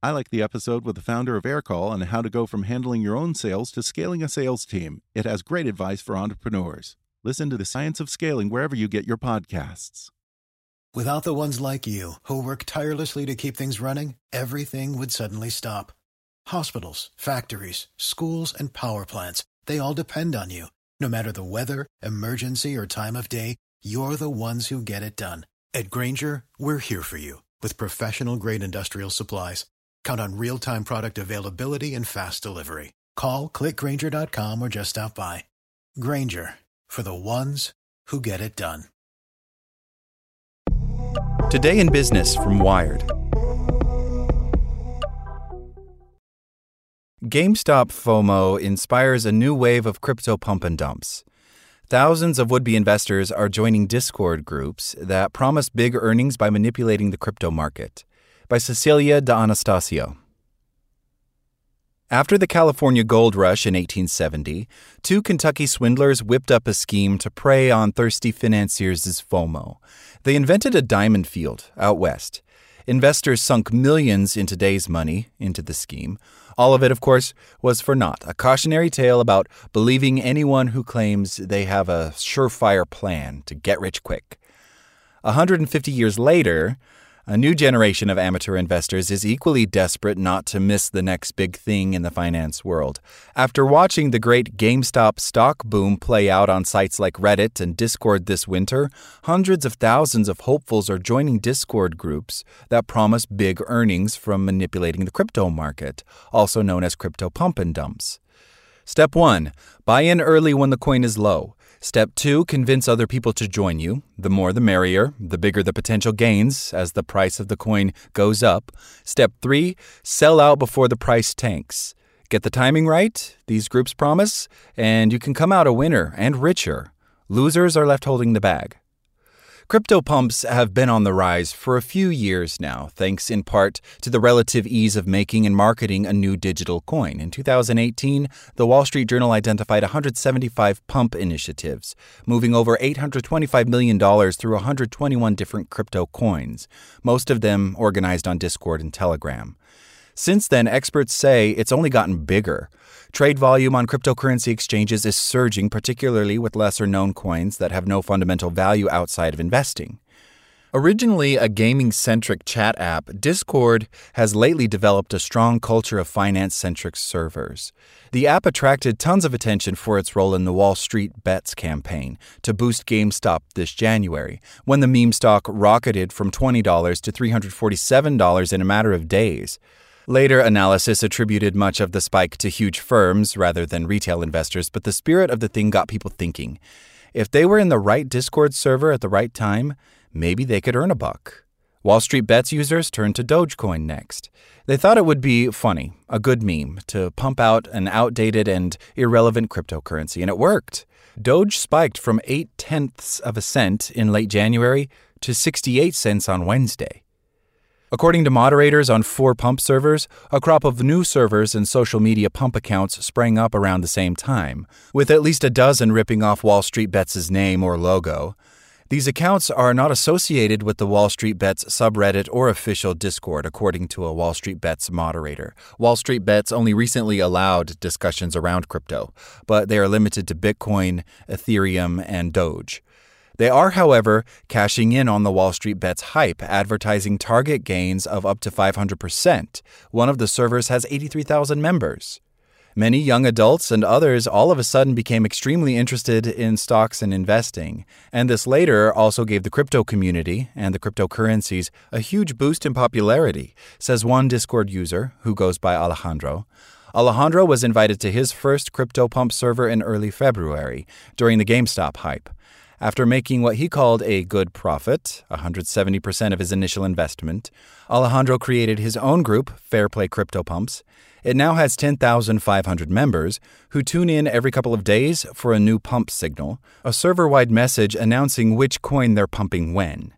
I like the episode with the founder of Aircall on how to go from handling your own sales to scaling a sales team. It has great advice for entrepreneurs. Listen to The Science of Scaling wherever you get your podcasts. Without the ones like you, who work tirelessly to keep things running, everything would suddenly stop. Hospitals, factories, schools, and power plants, they all depend on you. No matter the weather, emergency, or time of day, you're the ones who get it done. At Grainger, we're here for you with professional-grade industrial supplies. Count on real-time product availability and fast delivery. Call, clickgrainger.com, or just stop by. Grainger. For the ones who get it done. Today in Business from Wired. GameStop FOMO inspires a new wave of crypto pump and dumps. Thousands of would-be investors are joining Discord groups that promise big earnings by manipulating the crypto market. By Cecilia D'Anastasio. After the California gold rush in 1870, two Kentucky swindlers whipped up a scheme to prey on thirsty financiers' FOMO. They invented a diamond field out west. Investors sunk millions in today's money into the scheme. All of it, of course, was for naught, a cautionary tale about believing anyone who claims they have a surefire plan to get rich quick. 150 years later, a new generation of amateur investors is equally desperate not to miss the next big thing in the finance world. After watching the great GameStop stock boom play out on sites like Reddit and Discord this winter, hundreds of thousands of hopefuls are joining Discord groups that promise big earnings from manipulating the crypto market, also known as crypto pump and dumps. Step 1. Buy in early when the coin is low. Step 2. Convince other people to join you. The more the merrier, the bigger the potential gains as the price of the coin goes up. Step 3. Sell out before the price tanks. Get the timing right, these groups promise, and you can come out a winner and richer. Losers are left holding the bag. Crypto pumps have been on the rise for a few years now, thanks in part to the relative ease of making and marketing a new digital coin. In 2018, the Wall Street Journal identified 175 pump initiatives, moving over $825 million through 121 different crypto coins, most of them organized on Discord and Telegram. Since then, experts say it's only gotten bigger. Trade volume on cryptocurrency exchanges is surging, particularly with lesser-known coins that have no fundamental value outside of investing. Originally a gaming-centric chat app, Discord has lately developed a strong culture of finance-centric servers. The app attracted tons of attention for its role in the Wall Street Bets campaign to boost GameStop this January, when the meme stock rocketed from $20 to $347 in a matter of days. Later analysis attributed much of the spike to huge firms rather than retail investors, but the spirit of the thing got people thinking. If they were in the right Discord server at the right time, maybe they could earn a buck. Wall Street Bets users turned to Dogecoin next. They thought it would be funny, a good meme, to pump out an outdated and irrelevant cryptocurrency, and it worked. Doge spiked from 0.8 cents in late January to 68 cents on Wednesday. According to moderators on 4 pump servers, a crop of new servers and social media pump accounts sprang up around the same time, with at least a dozen ripping off Wall Street Bets' name or logo. These accounts are not associated with the Wall Street Bets subreddit or official Discord, according to a Wall Street Bets moderator. Wall Street Bets only recently allowed discussions around crypto, but they are limited to Bitcoin, Ethereum, and Doge. They are, however, cashing in on the Wall Street Bets hype, advertising target gains of up to 500%. One of the servers has 83,000 members. Many young adults and others all of a sudden became extremely interested in stocks and investing, and this later also gave the crypto community and the cryptocurrencies a huge boost in popularity, says one Discord user who goes by Alejandro. Alejandro was invited to his first crypto pump server in early February during the GameStop hype. After making what he called a good profit, 170% of his initial investment, Alejandro created his own group, Fairplay Crypto Pumps. It now has 10,500 members who tune in every couple of days for a new pump signal, a server-wide message announcing which coin they're pumping when.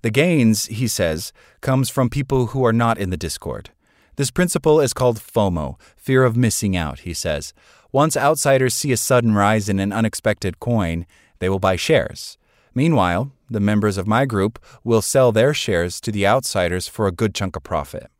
The gains, he says, comes from people who are not in the Discord. This principle is called FOMO, fear of missing out, he says. Once outsiders see a sudden rise in an unexpected coin, they will buy shares. Meanwhile, the members of my group will sell their shares to the outsiders for a good chunk of profit.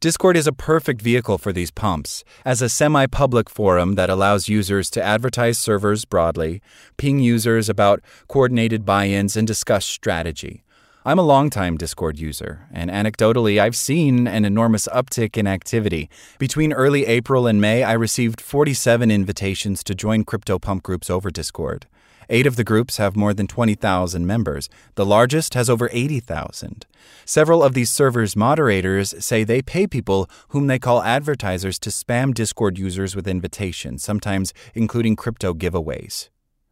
Discord is a perfect vehicle for these pumps, as a semi-public forum that allows users to advertise servers broadly, ping users about coordinated buy-ins, and discuss strategy. I'm a long-time Discord user, and anecdotally, I've seen an enormous uptick in activity. Between early April and May, I received 47 invitations to join crypto pump groups over Discord. 8 of the groups have more than 20,000 members. The largest has over 80,000. Several of these servers' moderators say they pay people whom they call advertisers to spam Discord users with invitations, sometimes including crypto giveaways.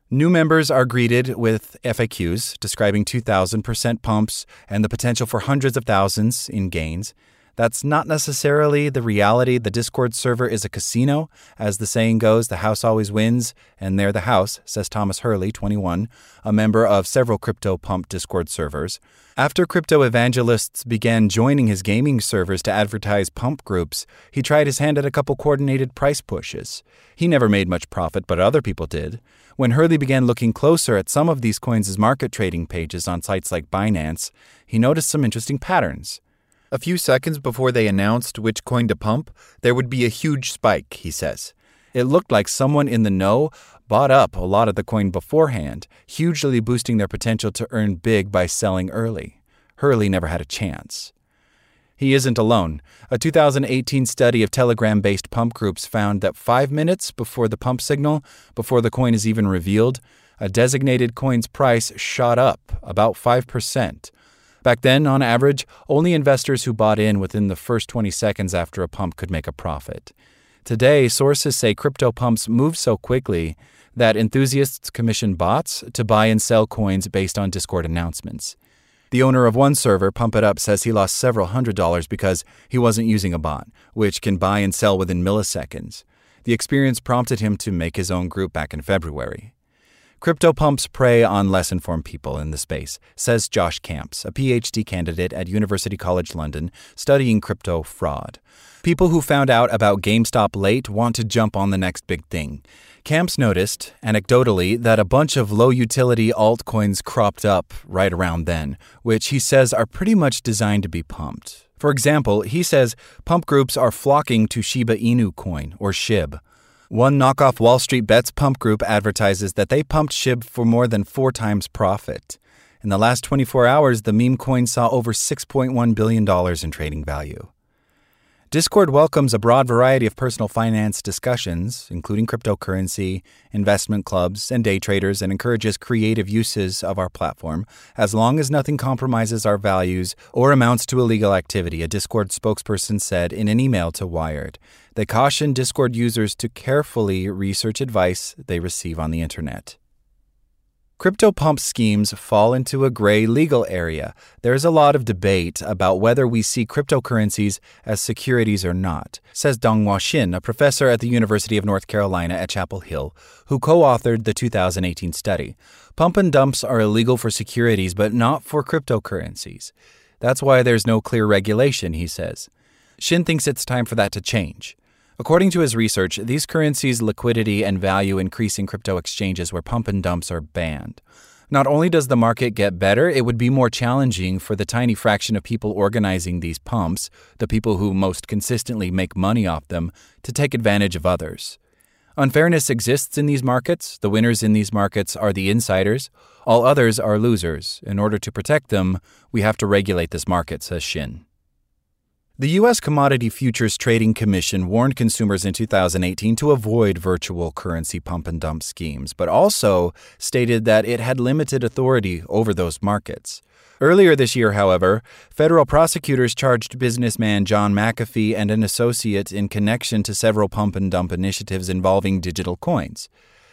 New members are greeted with FAQs describing 2,000% pumps and the potential for hundreds of thousands in gains. That's not necessarily the reality. The Discord server is a casino. As the saying goes, the house always wins, and they're the house, says Thomas Hurley, 21, a member of several Crypto Pump Discord servers. After crypto evangelists began joining his gaming servers to advertise pump groups, he tried his hand at a couple coordinated price pushes. He never made much profit, but other people did. When Hurley began looking closer at some of these coins' market trading pages on sites like Binance, he noticed some interesting patterns. A few seconds before they announced which coin to pump, there would be a huge spike, he says. It looked like someone in the know bought up a lot of the coin beforehand, hugely boosting their potential to earn big by selling early. Hurley never had a chance. He isn't alone. A 2018 study of Telegram-based pump groups found that 5 minutes before the pump signal, before the coin is even revealed, a designated coin's price shot up about 5%. Back then, on average, only investors who bought in within the first 20 seconds after a pump could make a profit. Today, sources say crypto pumps move so quickly that enthusiasts commission bots to buy and sell coins based on Discord announcements. The owner of one server, Pump It Up, says he lost several $100s because he wasn't using a bot, which can buy and sell within milliseconds. The experience prompted him to make his own group back in February. Crypto pumps prey on less informed people in the space, says Josh Camps, a PhD candidate at University College London studying crypto fraud. People who found out about GameStop late want to jump on the next big thing. Camps noticed, anecdotally, that a bunch of low-utility altcoins cropped up right around then, which he says are pretty much designed to be pumped. For example, he says pump groups are flocking to Shiba Inu coin, or SHIB. One knockoff Wall Street Bets pump group advertises that they pumped SHIB for more than 4 times profit. In the last 24 hours, the meme coin saw over $6.1 billion in trading value. Discord welcomes a broad variety of personal finance discussions, including cryptocurrency, investment clubs, and day traders, and encourages creative uses of our platform, as long as nothing compromises our values or amounts to illegal activity, a Discord spokesperson said in an email to Wired. They caution Discord users to carefully research advice they receive on the internet. Crypto pump schemes fall into a gray legal area. There's a lot of debate about whether we see cryptocurrencies as securities or not, says Dong-Hwa Shin, a professor at the University of North Carolina at Chapel Hill, who co-authored the 2018 study. Pump and dumps are illegal for securities, but not for cryptocurrencies. That's why there's no clear regulation, he says. Shin thinks it's time for that to change. According to his research, these currencies' liquidity and value increase in crypto exchanges where pump and dumps are banned. Not only does the market get better, it would be more challenging for the tiny fraction of people organizing these pumps, the people who most consistently make money off them, to take advantage of others. Unfairness exists in these markets. The winners in these markets are the insiders. All others are losers. In order to protect them, we have to regulate this market, says Shin. The U.S. Commodity Futures Trading Commission warned consumers in 2018 to avoid virtual currency pump and dump schemes, but also stated that it had limited authority over those markets. Earlier this year, however, federal prosecutors charged businessman John McAfee and an associate in connection to several pump and dump initiatives involving digital coins.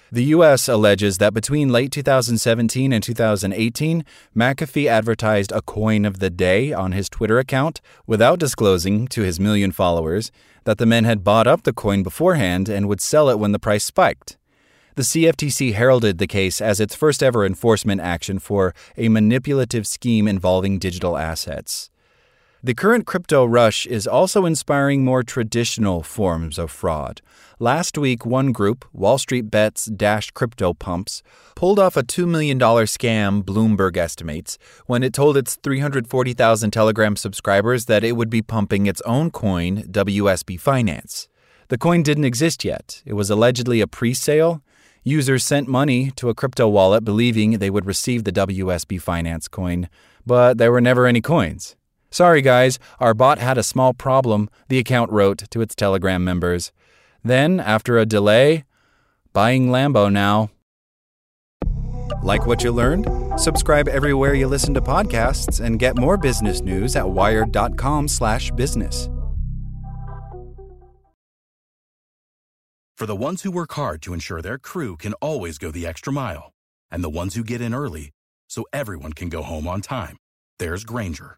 The U.S. alleges that between late 2017 and 2018, McAfee advertised a coin of the day on his Twitter account without disclosing to his million followers that the men had bought up the coin beforehand and would sell it when the price spiked. The CFTC heralded the case as its first-ever enforcement action for a manipulative scheme involving digital assets. The current crypto rush is also inspiring more traditional forms of fraud. Last week, one group, Wall Street Bets Crypto Pumps, pulled off a $2 million scam, Bloomberg estimates, when it told its 340,000 Telegram subscribers that it would be pumping its own coin, WSB Finance. The coin didn't exist yet. It was allegedly a pre-sale. Users sent money to a crypto wallet believing they would receive the WSB Finance coin, but there were never any coins. "Sorry guys, our bot had a small problem," the account wrote to its Telegram members. Then, after a delay, "Buying Lambo now." Like what you learned? Subscribe everywhere you listen to podcasts and get more business news at wired.com/business. For the ones who work hard to ensure their crew can always go the extra mile, and the ones who get in early so everyone can go home on time, there's Grainger,